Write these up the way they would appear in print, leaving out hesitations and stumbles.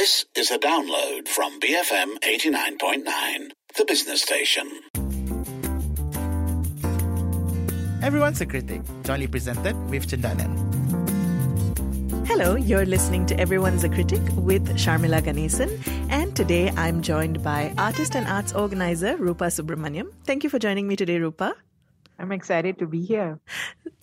This is a download from BFM 89.9, the business station. Everyone's a critic, jointly presented with Chandanan. Hello, you're listening to Everyone's a Critic with Sharmila Ganesan, and today I'm joined by artist and arts organizer Rupa Subramaniam. Thank you for joining me today, Rupa. I'm excited to be here.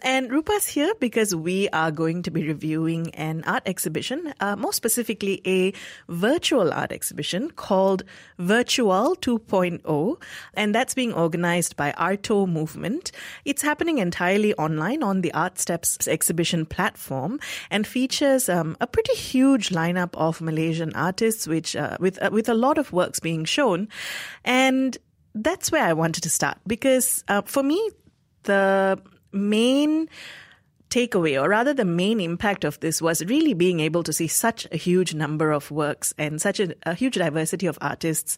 And Rupa's here because we are going to be reviewing an art exhibition, more specifically a virtual art exhibition called Virtual 2.0, and that's being organized by Arto Movement. It's happening entirely online on the Art Steps exhibition platform and features a pretty huge lineup of Malaysian artists, which with a lot of works being shown. And that's where I wanted to start because for me, the main takeaway, or rather the main impact of this, was really being able to see such a huge number of works and such a huge diversity of artists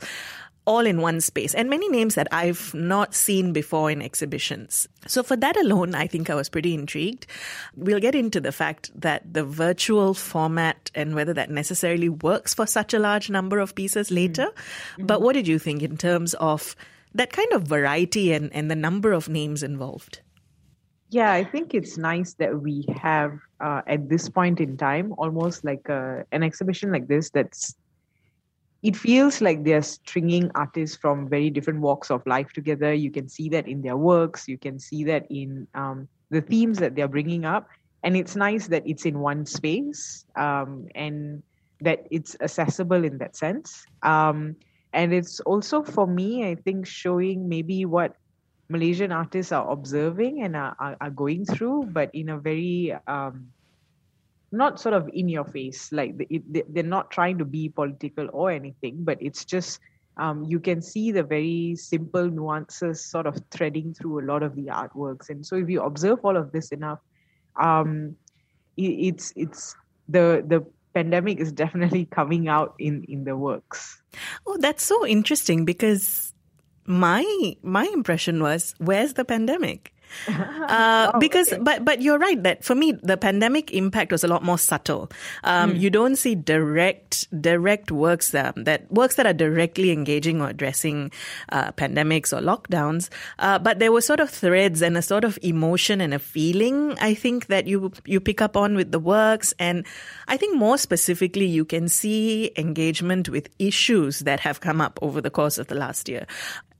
all in one space, and many names that I've not seen before in exhibitions. So for that alone, I think I was pretty intrigued. We'll get into the fact that the virtual format and whether that necessarily works for such a large number of pieces later. Mm-hmm. But what did you think in terms of that kind of variety and the number of names involved? Yeah, I think it's nice that we have, at this point in time, almost like an exhibition like this that's, it feels like they're stringing artists from very different walks of life together. You can see that in their works. You can see that in the themes that they're bringing up. And it's nice that it's in one space and that it's accessible in that sense. And it's also, for me, I think, showing maybe what Malaysian artists are observing and are going through, but in a very not sort of in your face, like they're not trying to be political or anything, but it's just you can see the very simple nuances sort of threading through a lot of the artworks. And so if you observe all of this enough, it's the pandemic is definitely coming out in the works. Oh, that's so interesting, because my impression was, where's the pandemic? But you're right that for me, the pandemic impact was a lot more subtle. You don't see direct works that are directly engaging or addressing pandemics or lockdowns. But there were sort of threads and a sort of emotion and a feeling, I think, that you pick up on with the works. And I think more specifically, you can see engagement with issues that have come up over the course of the last year.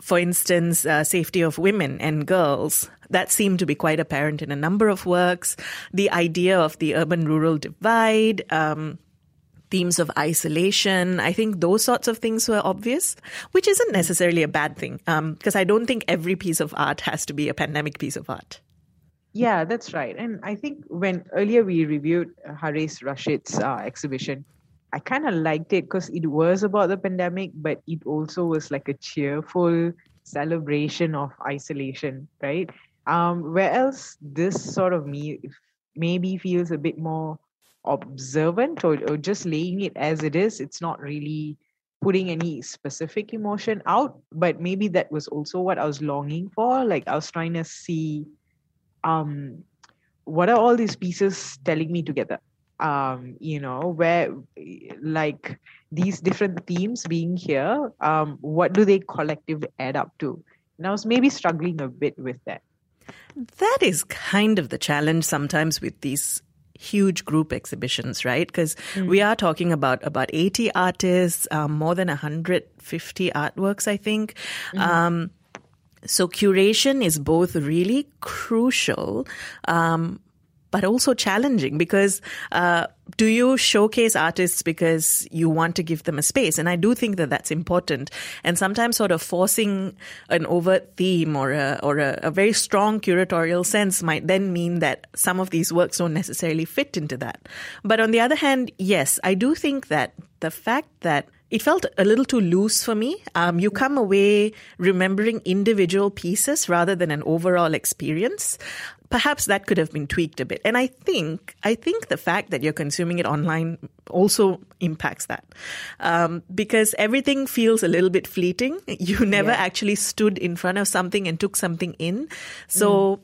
For instance, safety of women and girls, that seemed to be quite apparent in a number of works. The idea of the urban-rural divide, themes of isolation, I think those sorts of things were obvious, which isn't necessarily a bad thing, because I don't think every piece of art has to be a pandemic piece of art. Yeah, that's right. And I think when earlier we reviewed Haris Rashid's exhibition, I kind of liked it because it was about the pandemic, but it also was like a cheerful celebration of isolation, right? Where else this sort of me maybe feels a bit more observant or just laying it as it is. It's not really putting any specific emotion out, but maybe that was also what I was longing for. Like, I was trying to see what are all these pieces telling me together? Where like these different themes being here, what do they collectively add up to? And I was maybe struggling a bit with that. That is kind of the challenge sometimes with these huge group exhibitions, right? Because we are talking about 80 artists, more than 150 artworks, I think. So curation is both really crucial, but also challenging, because do you showcase artists because you want to give them a space? And I do think that that's important. And sometimes sort of forcing an overt theme or a very strong curatorial sense might then mean that some of these works don't necessarily fit into that. But on the other hand, yes, I do think that the fact that it felt a little too loose for me. You come away remembering individual pieces rather than an overall experience. Perhaps that could have been tweaked a bit. And I think the fact that you're consuming it online also impacts that, because everything feels a little bit fleeting. You never actually stood in front of something and took something in. So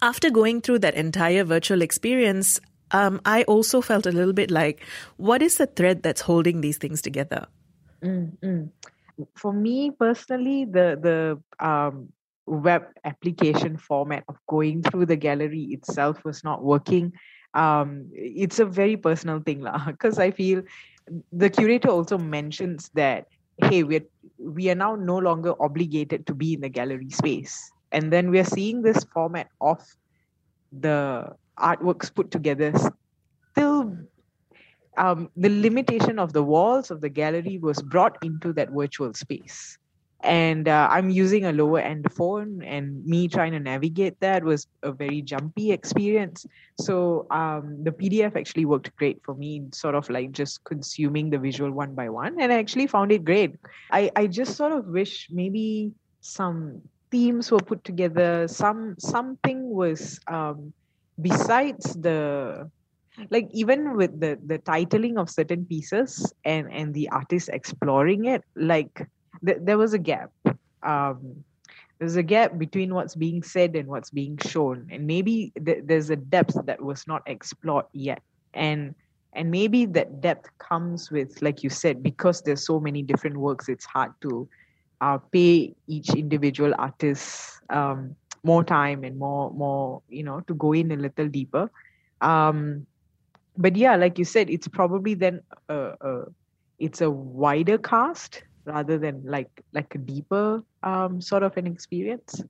after going through that entire virtual experience, I also felt a little bit like, what is the thread that's holding these things together? Mm-hmm. For me personally, the web application format of going through the gallery itself was not working. It's a very personal thing, because I feel the curator also mentions that, hey, we are now no longer obligated to be in the gallery space. And then we are seeing this format of the artworks put together. Still, the limitation of the walls of the gallery was brought into that virtual space. And I'm using a lower-end phone, and me trying to navigate that was a very jumpy experience. So the PDF actually worked great for me, sort of like just consuming the visual one by one. And I actually found it great. I just sort of wish maybe some themes were put together. Something was besides the... Like even with the titling of certain pieces and the artist exploring it, like... There was a gap. There's a gap between what's being said and what's being shown. And maybe there's a depth that was not explored yet. And maybe that depth comes with, like you said, because there's so many different works, it's hard to pay each individual artist more time and more, to go in a little deeper. But yeah, like you said, it's probably then it's a wider cast, rather than like a deeper sort of an experience.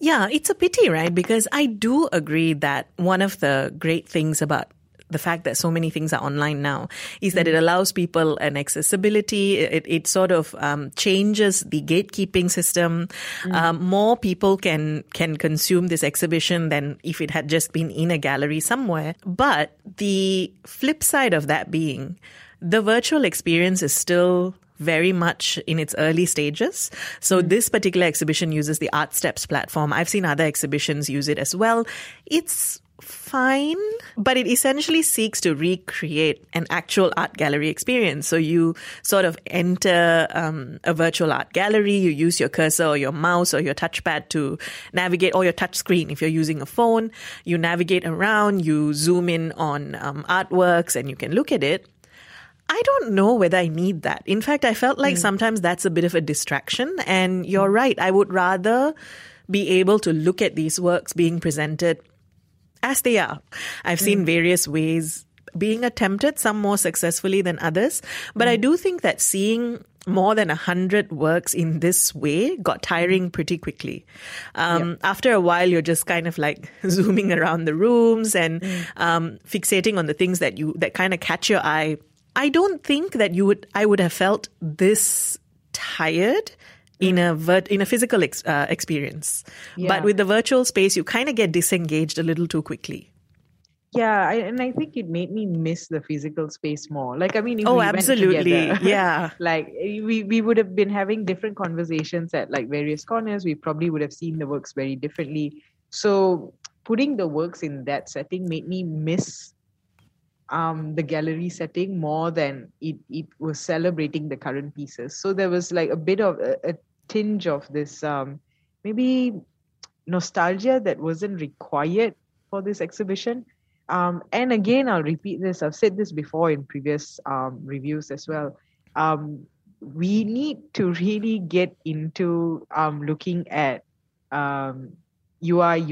Yeah, it's a pity, right? Because I do agree that one of the great things about the fact that so many things are online now is that it allows people an accessibility. It sort of changes the gatekeeping system. More people can consume this exhibition than if it had just been in a gallery somewhere. But the flip side of that being, the virtual experience is still very much in its early stages. So this particular exhibition uses the Art Steps platform. I've seen other exhibitions use it as well. It's fine, but it essentially seeks to recreate an actual art gallery experience. So you sort of enter a virtual art gallery, you use your cursor or your mouse or your touchpad to navigate, or your touchscreen if you're using a phone. You navigate around, you zoom in on artworks and you can look at it. I don't know whether I need that. In fact, I felt like sometimes that's a bit of a distraction. And you're right. I would rather be able to look at these works being presented as they are. I've seen various ways being attempted, some more successfully than others. But I do think that seeing more than 100 works in this way got tiring pretty quickly. After a while, you're just kind of like zooming around the rooms and fixating on the things that kind of catch your eye. I don't think that I would have felt this tired in a physical experience. Yeah. But with the virtual space, you kind of get disengaged a little too quickly. Yeah, and I think it made me miss the physical space more. Like, I mean, if we absolutely went together, yeah. Like, we would have been having different conversations at like various corners. We probably would have seen the works very differently. So putting the works in that setting made me miss the gallery setting more than it was celebrating the current pieces. So there was like a bit of a tinge of this maybe nostalgia that wasn't required for this exhibition. And again, I'll repeat this. I've said this before in previous reviews as well. We need to really get into looking at UI,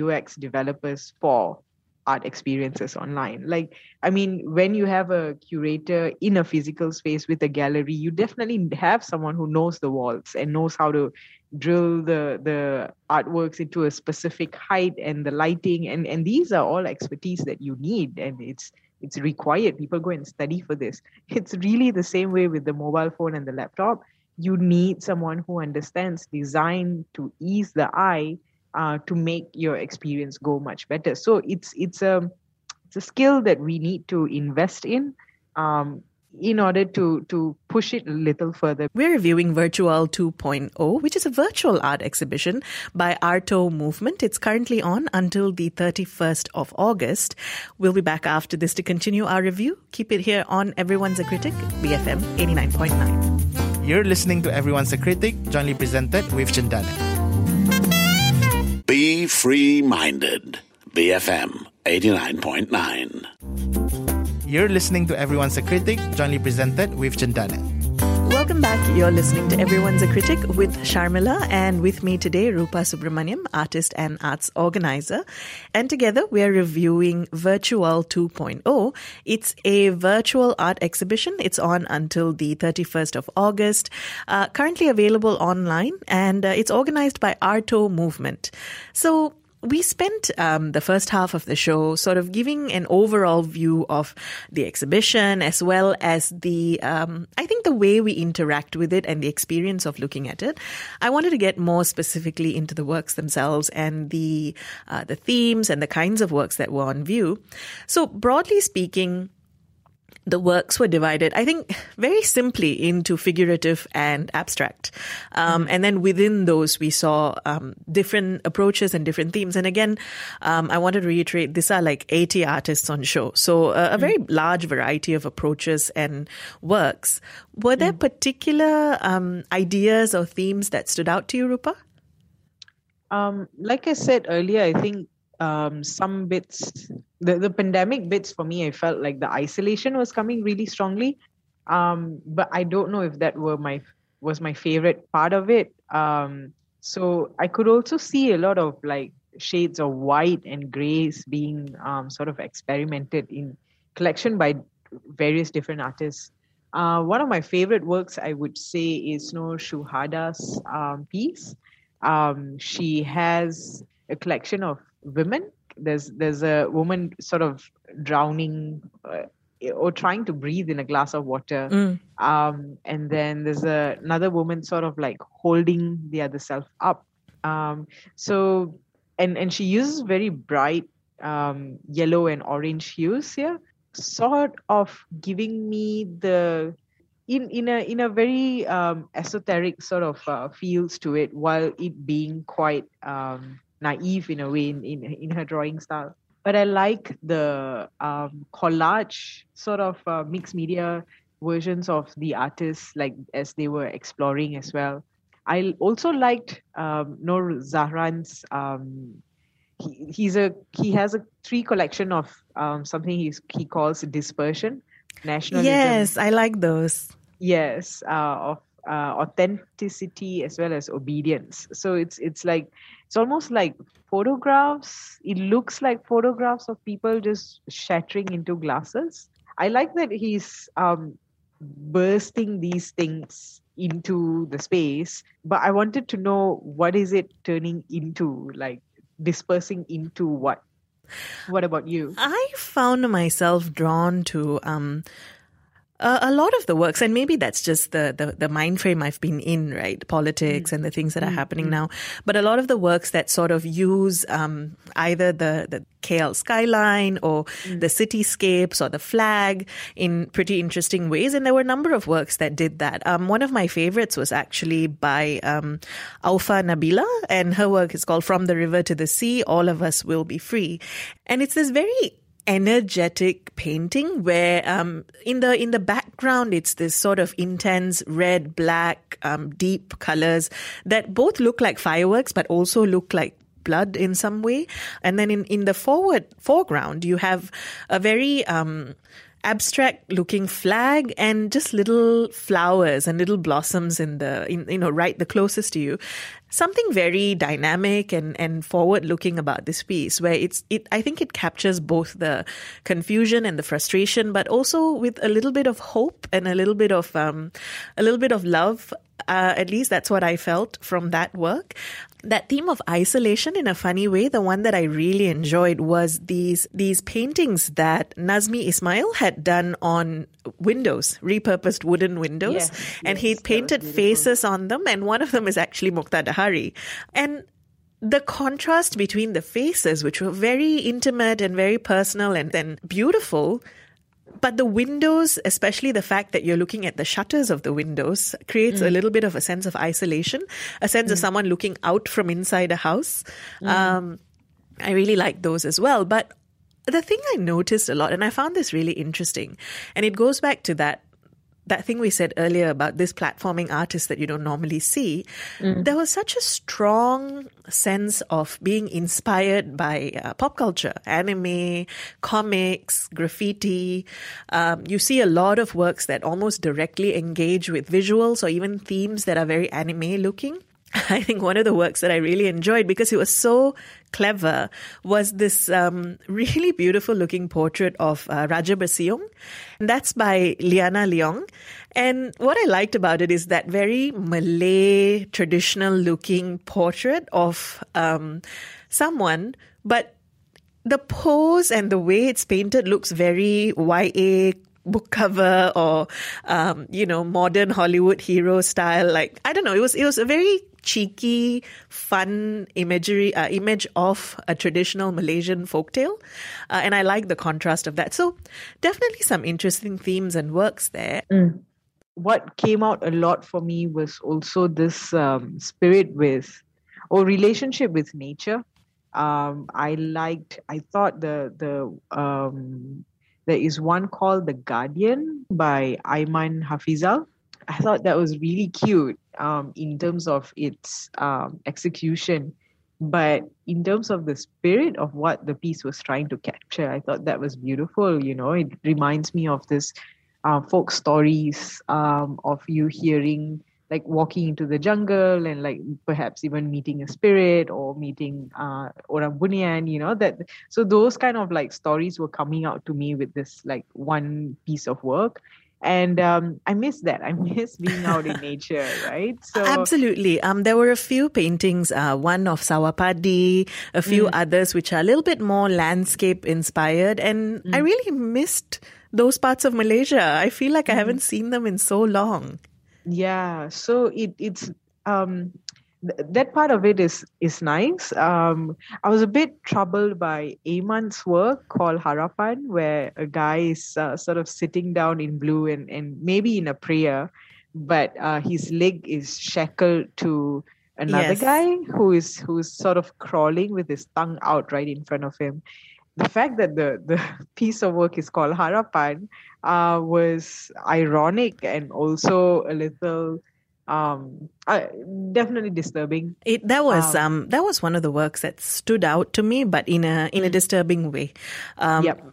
UX developers for art experiences online. Like, I mean, when you have a curator in a physical space with a gallery, you definitely have someone who knows the walls and knows how to drill the artworks into a specific height and the lighting. And these are all expertise that you need. And it's required. People go and study for this. It's really the same way with the mobile phone and the laptop. You need someone who understands design to ease the eye, to make your experience go much better. So it's a skill that we need to invest in order to push it a little further. We're reviewing Virtual 2.0, which is a virtual art exhibition by Arto Movement. It's currently on until the 31st of August. We'll be back after this to continue our review. Keep it here on Everyone's a Critic, BFM 89.9. You're listening to Everyone's a Critic, jointly presented with Chandana. Be free-minded. BFM 89.9. You're listening to Everyone's a Critic, jointly presented with Chintana. Welcome back. You're listening to Everyone's a Critic with Sharmila, and with me today, Rupa Subramaniam, artist and arts organizer. And together we are reviewing Virtual 2.0. It's a virtual art exhibition. It's on until the 31st of August, currently available online, and it's organized by Arto Movement. So, we spent the first half of the show sort of giving an overall view of the exhibition, as well as the, I think, the way we interact with it and the experience of looking at it. I wanted to get more specifically into the works themselves and the themes and the kinds of works that were on view. So broadly speaking, the works were divided, I think, very simply into figurative and abstract. And then within those, we saw different approaches and different themes. And again, I wanted to reiterate, these are like 80 artists on show. So a very large variety of approaches and works. Were there particular ideas or themes that stood out to you, Rupa? Like I said earlier, I think some bits... The pandemic bits for me, I felt like the isolation was coming really strongly. But I don't know if that was my favorite part of it. So I could also see a lot of like shades of white and grays being sort of experimented in collection by various different artists. One of my favorite works, I would say, is Noor Shuhada's piece. She has a collection of women. There's a woman sort of drowning or trying to breathe in a glass of water. And then there's another woman sort of like holding the other self up. So she uses very bright yellow and orange hues here, sort of giving me the in a very esoteric sort of feels to it, while it being quite naive in a way in her drawing style. But I like the collage sort of mixed media versions of the artists, like as they were exploring as well. I also liked Noor Zahran's. He has a 3 collection of something he calls dispersion, nationalism. Yes, I like those. Yes, of authenticity as well as obedience. So it's like, it's almost like photographs. It looks like photographs of people just shattering into glasses. I like that he's bursting these things into the space, but I wanted to know, what is it turning into, like dispersing into what? What about you? I found myself drawn to... a lot of the works, and maybe that's just the mind frame I've been in, right? Politics and the things that are happening now. But a lot of the works that sort of use either the KL skyline or the cityscapes or the flag in pretty interesting ways. And there were a number of works that did that. One of my favorites was actually by Aufa Nabila, and her work is called From the River to the Sea, All of Us Will Be Free. And it's this very energetic painting where in the background it's this sort of intense red, black, deep colors that both look like fireworks but also look like blood in some way. And then in the foreground you have a very abstract looking flag and just little flowers and little blossoms right the closest to you. Something very dynamic and forward looking about this piece, where I think it captures both the confusion and the frustration, but also with a little bit of hope and a little bit of love. At least that's what I felt from that work. That theme of isolation, in a funny way, the one that I really enjoyed was these paintings that Nazmi Ismail had done on windows, repurposed wooden windows. And he'd painted faces on them. And one of them is actually Mukhtar Dahari. And the contrast between the faces, which were very intimate and very personal and beautiful, but the windows, especially the fact that you're looking at the shutters of the windows, creates a little bit of a sense of isolation, a sense of someone looking out from inside a house. I really like those as well. But the thing I noticed a lot, and I found this really interesting, and it goes back to that that thing we said earlier about this platforming artist that you don't normally see, there was such a strong sense of being inspired by pop culture, anime, comics, graffiti. You see a lot of works that almost directly engage with visuals or even themes that are very anime looking. I think one of the works that I really enjoyed because it was so clever was this really beautiful looking portrait of Raja Bersiung. And that's by Liana Leong. And what I liked about it is that very Malay traditional looking portrait of someone, but the pose and the way it's painted looks very YA book cover or, modern Hollywood hero style. Like, I don't know, it was a very cheeky, fun image of a traditional Malaysian folktale. And I like the contrast of that. So definitely some interesting themes and works there. Mm. What came out a lot for me was also this relationship with nature. I thought there is one called The Guardian by Ayman Hafizal. I thought that was really cute in terms of its execution. But in terms of the spirit of what the piece was trying to capture, I thought that was beautiful. You know, it reminds me of this folk stories of you hearing, like walking into the jungle and like perhaps even meeting a spirit or meeting orang bunian, you know, that. So those kind of like stories were coming out to me with this like one piece of work. And I miss that. I miss being out in nature, right? So absolutely. There were a few paintings, one of Sawapadi, a few others which are a little bit more landscape inspired. And I really missed those parts of Malaysia. I feel like I haven't seen them in so long. Yeah, so it's that part of it is nice. I was a bit troubled by Eman's work called Harapan, where a guy is sort of sitting down in blue and maybe in a prayer, but his leg is shackled to another guy who's sort of crawling with his tongue out right in front of him. The fact that the piece of work is called Harapan was ironic and also a little definitely disturbing. That was one of the works that stood out to me, but in a disturbing way.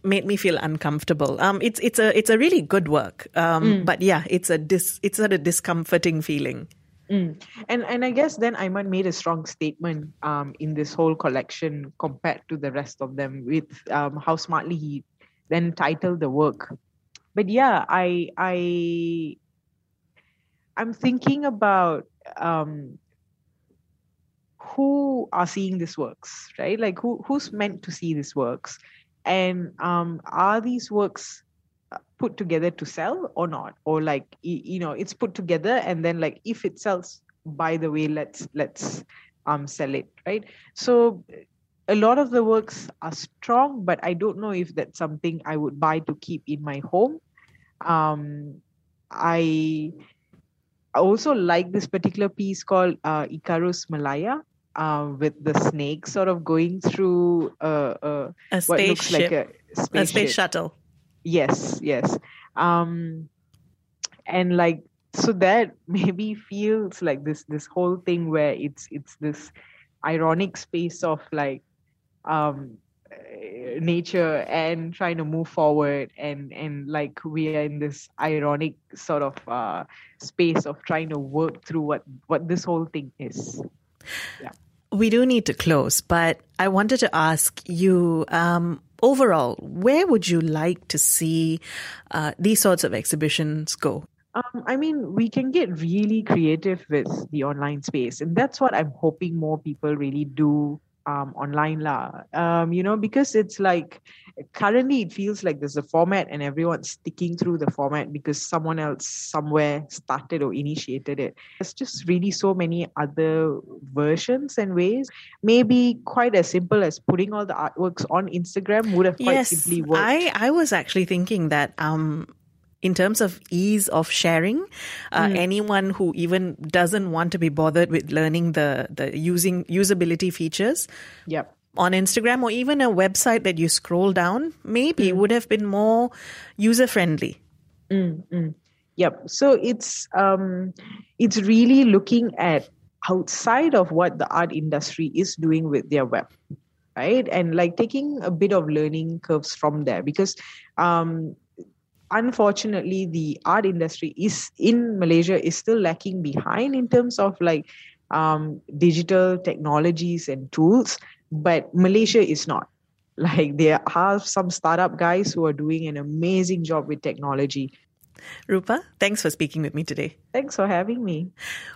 Made me feel uncomfortable. It's a really good work, but yeah, it's sort of discomforting feeling. Mm. And I guess then Ayman made a strong statement in this whole collection compared to the rest of them with how smartly he then titled the work. But yeah, I'm thinking about who are seeing these works, right? Like who's meant to see these works, and are these works put together to sell or not, or like, you know, it's put together and then like if it sells, by the way, let's sell it, right? So a lot of the works are strong, but I don't know if that's something I would buy to keep in my home. I also like this particular piece called Icarus Malaya, with the snake sort of going through a what looks like a space shuttle. Yes. And like, so that maybe feels like this whole thing where it's this ironic space of like nature and trying to move forward and like we are in this ironic sort of space of trying to work through what this whole thing is. Yeah. We do need to close, but I wanted to ask you, overall, where would you like to see these sorts of exhibitions go? We can get really creative with the online space. And that's what I'm hoping more people really do online. Because it's like, currently it feels like there's a format and everyone's sticking through the format because someone else somewhere started or initiated it. There's just really so many other versions and ways. Maybe quite as simple as putting all the artworks on Instagram would have quite simply worked. I was actually thinking that in terms of ease of sharing, anyone who even doesn't want to be bothered with learning the usability features on Instagram or even a website that you scroll down maybe would have been more user-friendly. Mm-hmm. Yep. So it's really looking at outside of what the art industry is doing with their web, right? And like taking a bit of learning curves from there, because unfortunately the art industry is in Malaysia is still lacking behind in terms of like digital technologies and tools, but Malaysia is not. Like there are some startup guys who are doing an amazing job with technology. Rupa, thanks for speaking with me today. Thanks for having me.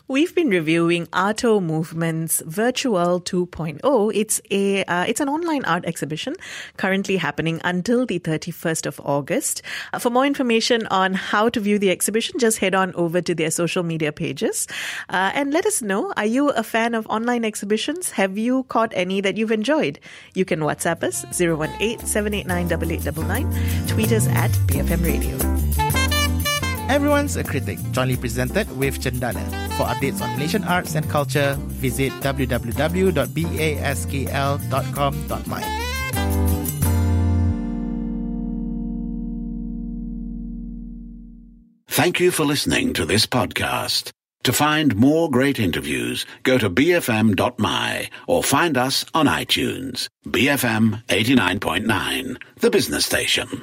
We've been reviewing Arto Movement's Virtual 2.0. It's an online art exhibition currently happening until the 31st of August. For more information on how to view the exhibition, just head on over to their social media pages and let us know, are you a fan of online exhibitions? Have you caught any that you've enjoyed? You can WhatsApp us 018-789-8899, tweet us at BFM Radio. Everyone's a Critic, jointly presented with Cendana. For updates on Malaysian arts and culture, visit www.baskl.com.my. Thank you for listening to this podcast. To find more great interviews, go to bfm.my or find us on iTunes. BFM 89.9, the business station.